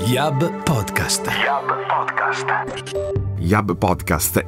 IAB Podcast,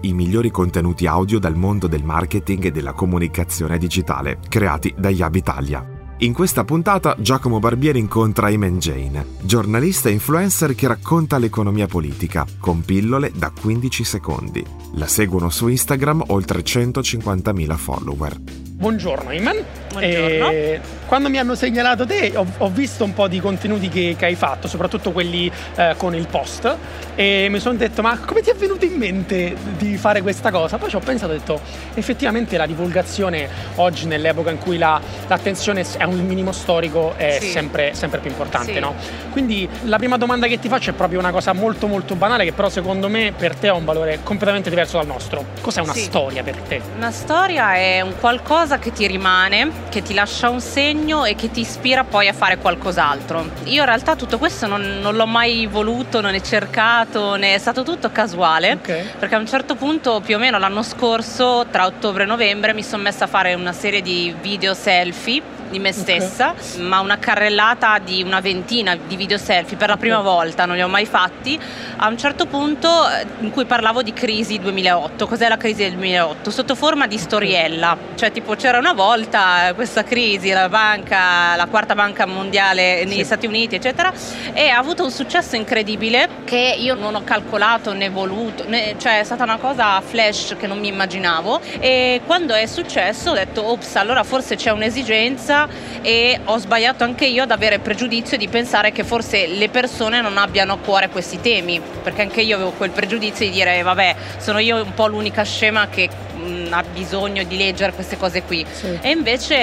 i migliori contenuti audio dal mondo del marketing e della comunicazione digitale, creati da IAB Italia. In questa puntata Giacomo Barbieri incontra Iman Jane, giornalista e influencer che racconta l'economia politica, con pillole da 15 secondi. La seguono su Instagram oltre 150.000 follower. Buongiorno Iman. Buongiorno. Quando mi hanno segnalato te ho visto un po' di contenuti che hai fatto, soprattutto quelli con il post, e mi sono detto: ma come ti è venuto in mente di fare questa cosa? Poi ci ho pensato e ho detto: effettivamente la divulgazione oggi, nell'epoca in cui l'attenzione è un minimo storico, è sempre più importante, no? Quindi la prima domanda che ti faccio è proprio una cosa molto molto banale, che però secondo me per te ha un valore completamente diverso dal nostro. Cos'è una storia per te? Una storia è un qualcosa che ti rimane, che ti lascia un segno e che ti ispira poi a fare qualcos'altro. Io in realtà tutto questo non l'ho mai voluto, non è cercato, è stato tutto casuale, perché a un certo punto, più o meno l'anno scorso, tra ottobre e novembre, mi sono messa a fare una serie di video selfie di me stessa, ma una carrellata di una ventina di video selfie per la prima volta, non li ho mai fatti. A un certo punto in cui parlavo di crisi 2008, cos'è la crisi del 2008? Sotto forma di storiella, cioè tipo c'era una volta questa crisi, la quarta banca mondiale negli Stati Uniti, eccetera, e ha avuto un successo incredibile che io non ho calcolato né voluto, cioè è stata una cosa flash che non mi immaginavo, e quando è successo ho detto: ops, allora forse c'è un'esigenza, e ho sbagliato anche io ad avere pregiudizio di pensare che forse le persone non abbiano a cuore questi temi, perché anche io avevo quel pregiudizio di dire: vabbè, sono io un po' l'unica scema che ha bisogno di leggere queste cose qui. E invece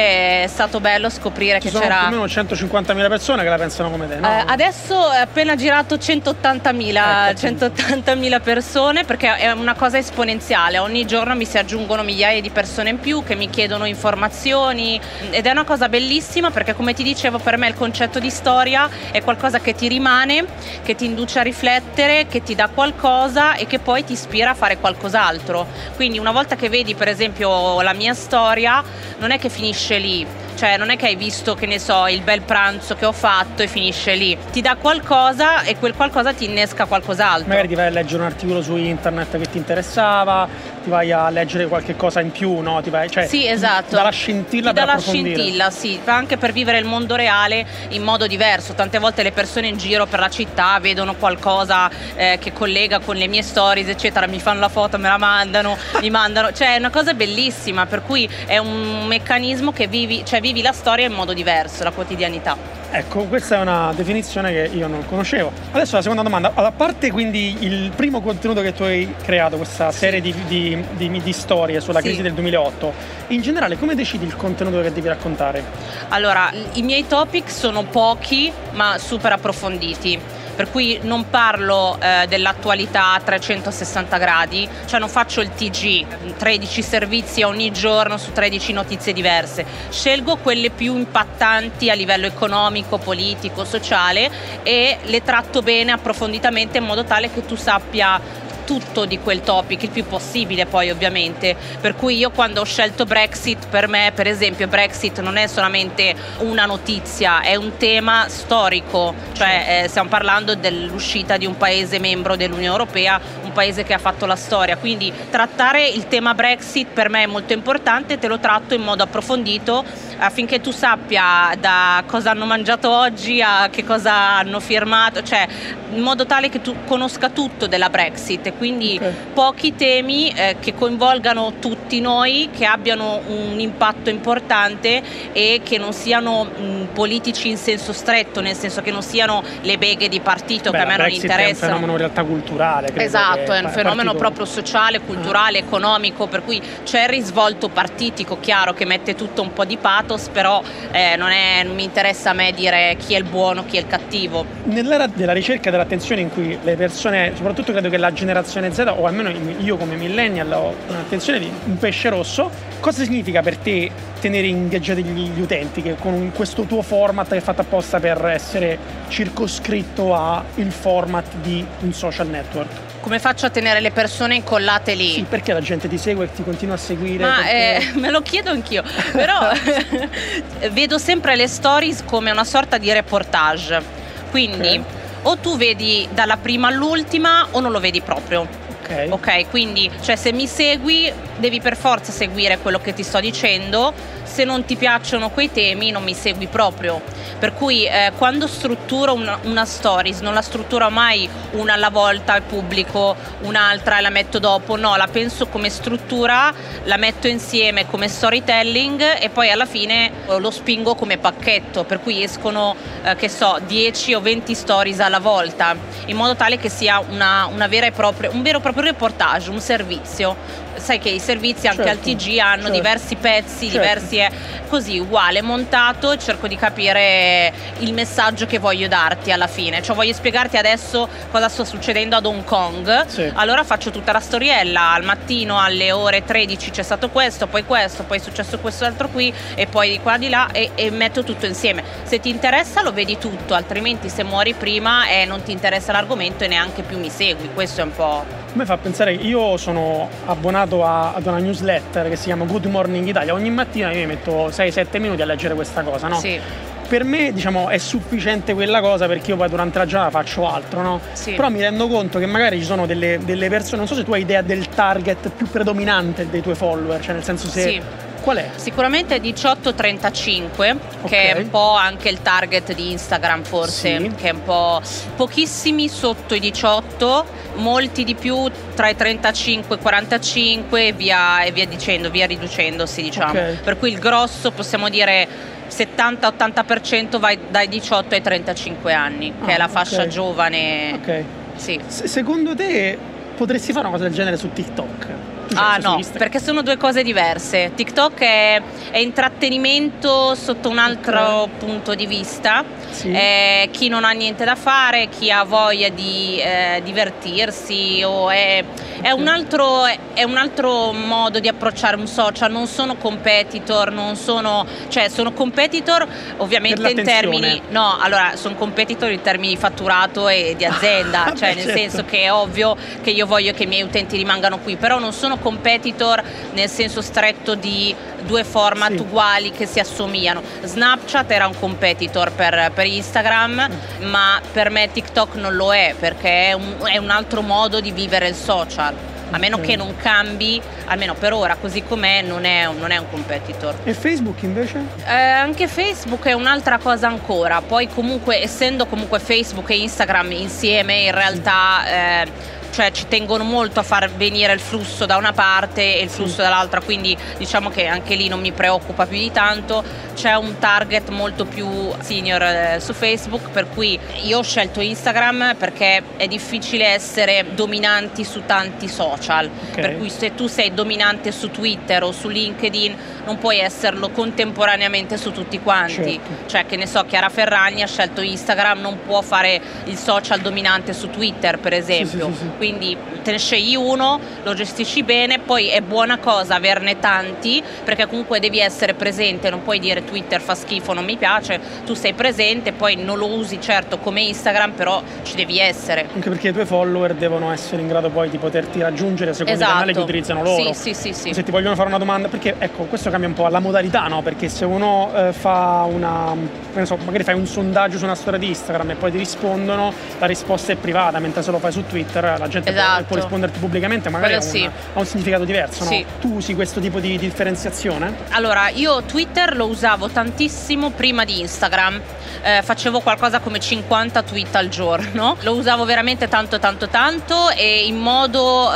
è stato bello scoprire che c'era più o meno 150.000 persone che la pensano come te, no? Adesso è appena girato 180.000 persone, perché è una cosa esponenziale, ogni giorno mi si aggiungono migliaia di persone in più che mi chiedono informazioni, ed è una cosa bellissima perché, come ti dicevo, per me il concetto di storia è qualcosa che ti rimane, che ti induce a riflettere, che ti dà qualcosa e che poi ti ispira a fare qualcos'altro. Quindi una volta che vedi, per esempio, la mia storia, non è che finisce lì, cioè non è che hai visto, che ne so, il bel pranzo che ho fatto e finisce lì, ti dà qualcosa e quel qualcosa ti innesca qualcos'altro. Magari ti vai a leggere un articolo su internet che ti interessava, ti vai a leggere qualche cosa in più, no? Ti vai, cioè, sì, esatto, dalla scintilla ti per approfondire. Dalla scintilla, sì, anche per vivere il mondo reale in modo diverso. Tante volte le persone in giro per la città vedono qualcosa che collega con le mie stories, eccetera, mi fanno la foto, me la mandano, mi mandano, cioè è una cosa bellissima, per cui è un meccanismo che vivi, cioè vivi la storia in modo diverso, la quotidianità. Ecco, questa è una definizione che io non conoscevo. Adesso la seconda domanda: a parte quindi il primo contenuto che tu hai creato, questa serie di storie sulla crisi del 2008, in generale come decidi il contenuto che devi raccontare? Allora, i miei topic sono pochi ma super approfonditi, per cui non parlo dell'attualità a 360 gradi, cioè non faccio il TG, 13 servizi ogni giorno su 13 notizie diverse, scelgo quelle più impattanti a livello economico, politico, sociale, e le tratto bene, approfonditamente, in modo tale che tu sappia tutto di quel topic, il più possibile poi ovviamente. Per cui io, quando ho scelto Brexit, per me per esempio Brexit non è solamente una notizia, è un tema storico, cioè stiamo parlando dell'uscita di un paese membro dell'Unione Europea, un paese che ha fatto la storia, quindi trattare il tema Brexit per me è molto importante, te lo tratto in modo approfondito affinché tu sappia da cosa hanno mangiato oggi a che cosa hanno firmato, cioè in modo tale che tu conosca tutto della Brexit. Quindi pochi temi che coinvolgano tutti noi, che abbiano un impatto importante e che non siano politici in senso stretto, nel senso che non siano le beghe di partito. Beh, che a me non interessa. È un fenomeno in realtà culturale. Esatto, è un fenomeno proprio sociale, culturale, economico, per cui c'è il risvolto partitico chiaro che mette tutto un po' di pathos, però non mi interessa a me dire chi è il buono, chi è il cattivo. Nell'era della ricerca dell'attenzione, in cui le persone, soprattutto credo che la generazione Z, o almeno io come millennial, ho un'attenzione di un pesce rosso, cosa significa per te tenere ingaggiati gli utenti, che con questo tuo format che è fatto apposta per essere circoscritto al format di un social network? Come faccio a tenere le persone incollate lì? Sì, perché la gente ti segue e ti continua a seguire? Ma perché... me lo chiedo anch'io, però vedo sempre le stories come una sorta di reportage, quindi o tu vedi dalla prima all'ultima o non lo vedi proprio. Ok, quindi cioè, se mi segui devi per forza seguire quello che ti sto dicendo, se non ti piacciono quei temi non mi segui proprio. Per cui quando strutturo una stories non la strutturo mai una alla volta al pubblico, un'altra e la metto dopo, no, la penso come struttura, la metto insieme come storytelling e poi alla fine lo spingo come pacchetto, per cui escono, che so, 10 o 20 stories alla volta, in modo tale che sia una vera e propria, un vero e proprio reportage, un servizio. Sai che i servizi anche al TG hanno diversi pezzi, diversi, così uguale, montato, cerco di capire il messaggio che voglio darti alla fine, cioè voglio spiegarti adesso cosa sta succedendo ad Hong Kong, allora faccio tutta la storiella, al mattino alle ore 13 c'è stato questo, poi è successo questo altro qui e poi di qua di là e metto tutto insieme. Se ti interessa lo vedi tutto, altrimenti se muori prima non ti interessa l'argomento e neanche più mi segui, questo è un po'... Mi fa pensare che io sono abbonato ad una newsletter che si chiama Good Morning Italia. Ogni mattina io mi metto 6-7 minuti a leggere questa cosa, no? Sì. Per me, diciamo, è sufficiente quella cosa perché io poi durante la giornata faccio altro, no? Sì. Però mi rendo conto che magari ci sono delle persone, non so se tu hai idea del target più predominante dei tuoi follower, cioè nel senso se... Sì. Qual è? Sicuramente 18-35, che è un po' anche il target di Instagram forse, che è un po' pochissimi sotto i 18, molti di più tra i 35-45 e via dicendo, via riducendosi, diciamo. Per cui il grosso, possiamo dire 70-80% va dai 18 ai 35 anni, che è la fascia giovane. Sì. Secondo te potresti fare una cosa del genere su TikTok? Ah no, perché sono due cose diverse. TikTok è intrattenimento sotto un altro punto di vista, chi non ha niente da fare, chi ha voglia di divertirsi o è un altro modo di approcciare un social. Non sono competitor, non sono, cioè sono competitor ovviamente in termini, no, allora sono competitor in termini di fatturato e di azienda, cioè nel senso che è ovvio che io voglio che i miei utenti rimangano qui, però non sono competitor nel senso stretto di due format uguali che si assomigliano. Snapchat era un competitor per Instagram, ma per me TikTok non lo è, perché è un altro modo di vivere il social, a meno che non cambi, almeno per ora così com'è non è un competitor. E Facebook invece? Anche Facebook è un'altra cosa ancora, poi comunque essendo comunque Facebook e Instagram insieme in realtà... Cioè ci tengono molto a far venire il flusso da una parte e il flusso dall'altra, quindi diciamo che anche lì non mi preoccupa più di tanto. C'è un target molto più senior su Facebook, per cui io ho scelto Instagram perché è difficile essere dominanti su tanti social, per cui se tu sei dominante su Twitter o su LinkedIn non puoi esserlo contemporaneamente su tutti quanti, cioè che ne so, Chiara Ferragni ha scelto Instagram, non può fare il social dominante su Twitter per esempio, quindi te ne scegli uno, lo gestisci bene, poi è buona cosa averne tanti perché comunque devi essere presente, non puoi dire Twitter fa schifo, non mi piace, tu sei presente, poi non lo usi certo come Instagram, però ci devi essere. Anche perché i tuoi follower devono essere in grado poi di poterti raggiungere secondo i canali che utilizzano loro. Sì. Se ti vogliono fare una domanda, perché ecco, questo cambia un po' la modalità, no? Perché se uno fa magari fai un sondaggio su una storia di Instagram e poi ti rispondono, la risposta è privata, mentre se lo fai su Twitter la gente può risponderti pubblicamente, magari ha un significato diverso, no? Tu usi questo tipo di differenziazione? Allora, io Twitter lo usavo tantissimo prima di Instagram, facevo qualcosa come 50 tweet al giorno, lo usavo veramente tanto e in modo...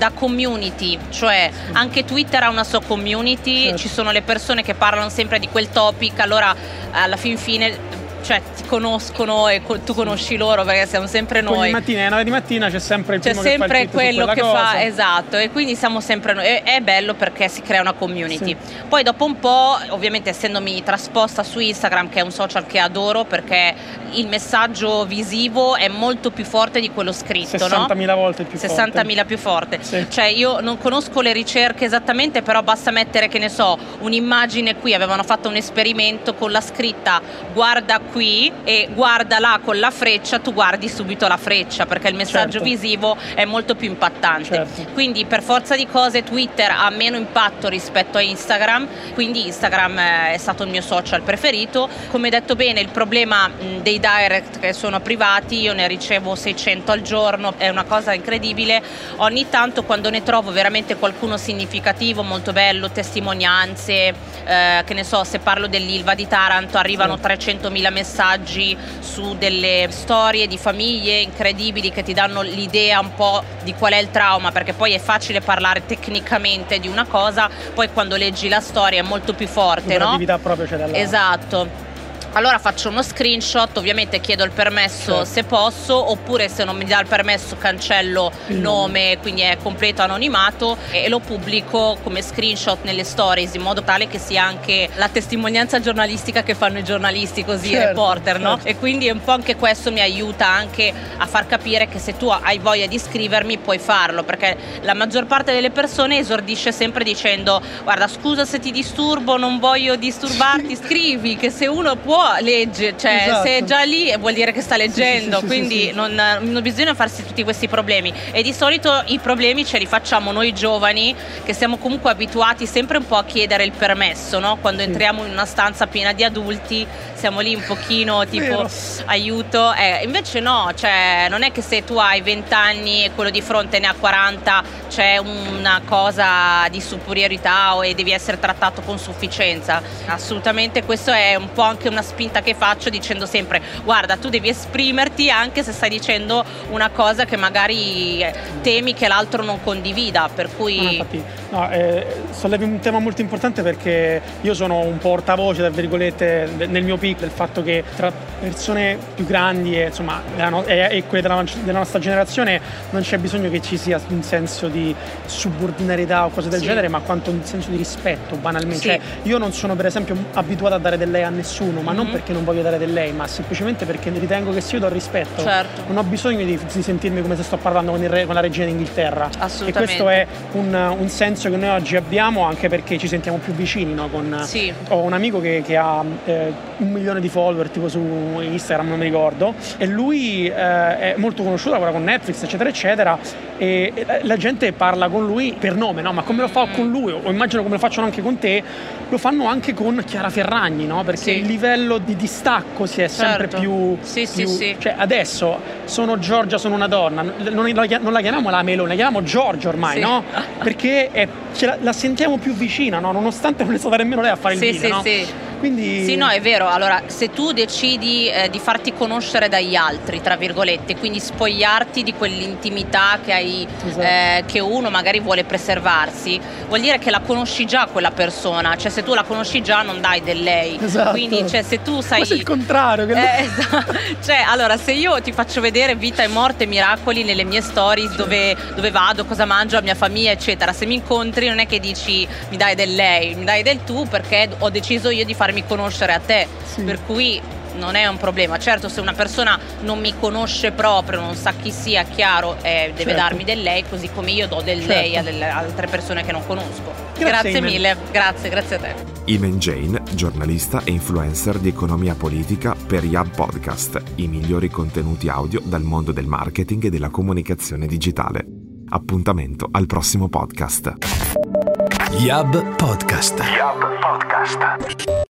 da community, cioè anche Twitter ha una sua community, ci sono le persone che parlano sempre di quel topic, allora alla fin fine ti conoscono e tu conosci loro, perché siamo sempre noi. Ogni mattina, alle 9 di mattina c'è sempre il primo che fa quello che fa, e quindi siamo sempre noi. È bello perché si crea una community. Poi dopo un po', ovviamente essendomi trasposta su Instagram, che è un social che adoro perché il messaggio visivo è molto più forte di quello scritto, 60.000 volte più forte. 60.000 più forte. Cioè io non conosco le ricerche esattamente, però basta mettere, che ne so, un'immagine qui, avevano fatto un esperimento con la scritta "guarda qui qui e guarda là con la freccia, tu guardi subito la freccia perché il messaggio visivo è molto più impattante. Quindi per forza di cose Twitter ha meno impatto rispetto a Instagram, quindi Instagram è stato il mio social preferito. Come detto bene, il problema dei direct che sono privati, io ne ricevo 600 al giorno, è una cosa incredibile. Ogni tanto quando ne trovo veramente qualcuno significativo, molto bello, testimonianze, che ne so, se parlo dell'Ilva di Taranto arrivano 300.000 messaggi su delle storie di famiglie incredibili che ti danno l'idea un po' di qual è il trauma, perché poi è facile parlare tecnicamente di una cosa, poi quando leggi la storia è molto più forte, no? L'attività proprio c'è dalla... Esatto. Allora faccio uno screenshot, ovviamente chiedo il permesso se posso, oppure se non mi dà il permesso cancello il nome, quindi è completo anonimato, e lo pubblico come screenshot nelle stories in modo tale che sia anche la testimonianza giornalistica che fanno i giornalisti, così i reporter, no? E quindi un po' anche questo mi aiuta anche a far capire che se tu hai voglia di scrivermi puoi farlo, perché la maggior parte delle persone esordisce sempre dicendo guarda scusa se ti disturbo, non voglio disturbarti, scrivi, che se uno può legge, cioè se è già lì vuol dire che sta leggendo, quindi non bisogna farsi tutti questi problemi, e di solito i problemi ce li facciamo noi giovani che siamo comunque abituati sempre un po' a chiedere il permesso, no? Quando entriamo in una stanza piena di adulti siamo lì un pochino tipo aiuto, invece no, cioè non è che se tu hai 20 anni e quello di fronte ne ha 40 c'è una cosa di superiorità o e devi essere trattato con sufficienza, assolutamente. Questo è un po' anche una spinta che faccio dicendo sempre guarda tu devi esprimerti anche se stai dicendo una cosa che magari temi che l'altro non condivida, per cui sollevi un tema molto importante, perché io sono un portavoce tra virgolette nel mio piccolo del fatto che tra persone più grandi e insomma quelle della nostra generazione non c'è bisogno che ci sia un senso di subordinarietà o cose del genere, ma quanto un senso di rispetto banalmente. Cioè, io non sono per esempio abituato a dare del lei a nessuno, ma non perché non voglio dare del lei, ma semplicemente perché ritengo che se io do rispetto non ho bisogno di sentirmi come se sto parlando con la regina d'Inghilterra. E questo è un senso che noi oggi abbiamo, anche perché ci sentiamo più vicini, no? Ho un amico che ha 1 milione di follower tipo su Instagram, non mi ricordo, e lui è molto conosciuto, lavora con Netflix eccetera eccetera, e la gente parla con lui per nome, no? Ma come lo fa con lui, o immagino come lo facciano anche con te, lo fanno anche con Chiara Ferragni, no? Perché il livello di distacco si è sempre più... Cioè adesso sono Giorgia, sono una donna, non la chiamiamo la Meloni, la chiamiamo Giorgia ormai, no? Perché la sentiamo più vicina, no? Nonostante non è stata nemmeno lei a fare il video, no? Quindi... Sì, no, è vero. Allora, se tu decidi di farti conoscere dagli altri, tra virgolette, quindi spogliarti di quell'intimità che hai, che uno magari vuole preservarsi, vuol dire che la conosci già quella persona, cioè se tu la conosci già non dai del lei. Quindi, cioè, se tu sai... Questo è il contrario. Cioè, allora, se io ti faccio vedere vita e morte, miracoli nelle mie stories, dove vado, cosa mangio, la mia famiglia, eccetera, se mi incontri non è che dici mi dai del lei, mi dai del tu, perché ho deciso io di fare mi conoscere a te, per cui non è un problema. Certo, se una persona non mi conosce proprio, non sa chi sia, chiaro, deve darmi del lei, così come io do del lei a delle altre persone che non conosco. Grazie mille, grazie a te. Iman Jane, giornalista e influencer di economia politica per IAB Podcast, i migliori contenuti audio dal mondo del marketing e della comunicazione digitale. Appuntamento al prossimo podcast. IAB Podcast. IAB Podcast.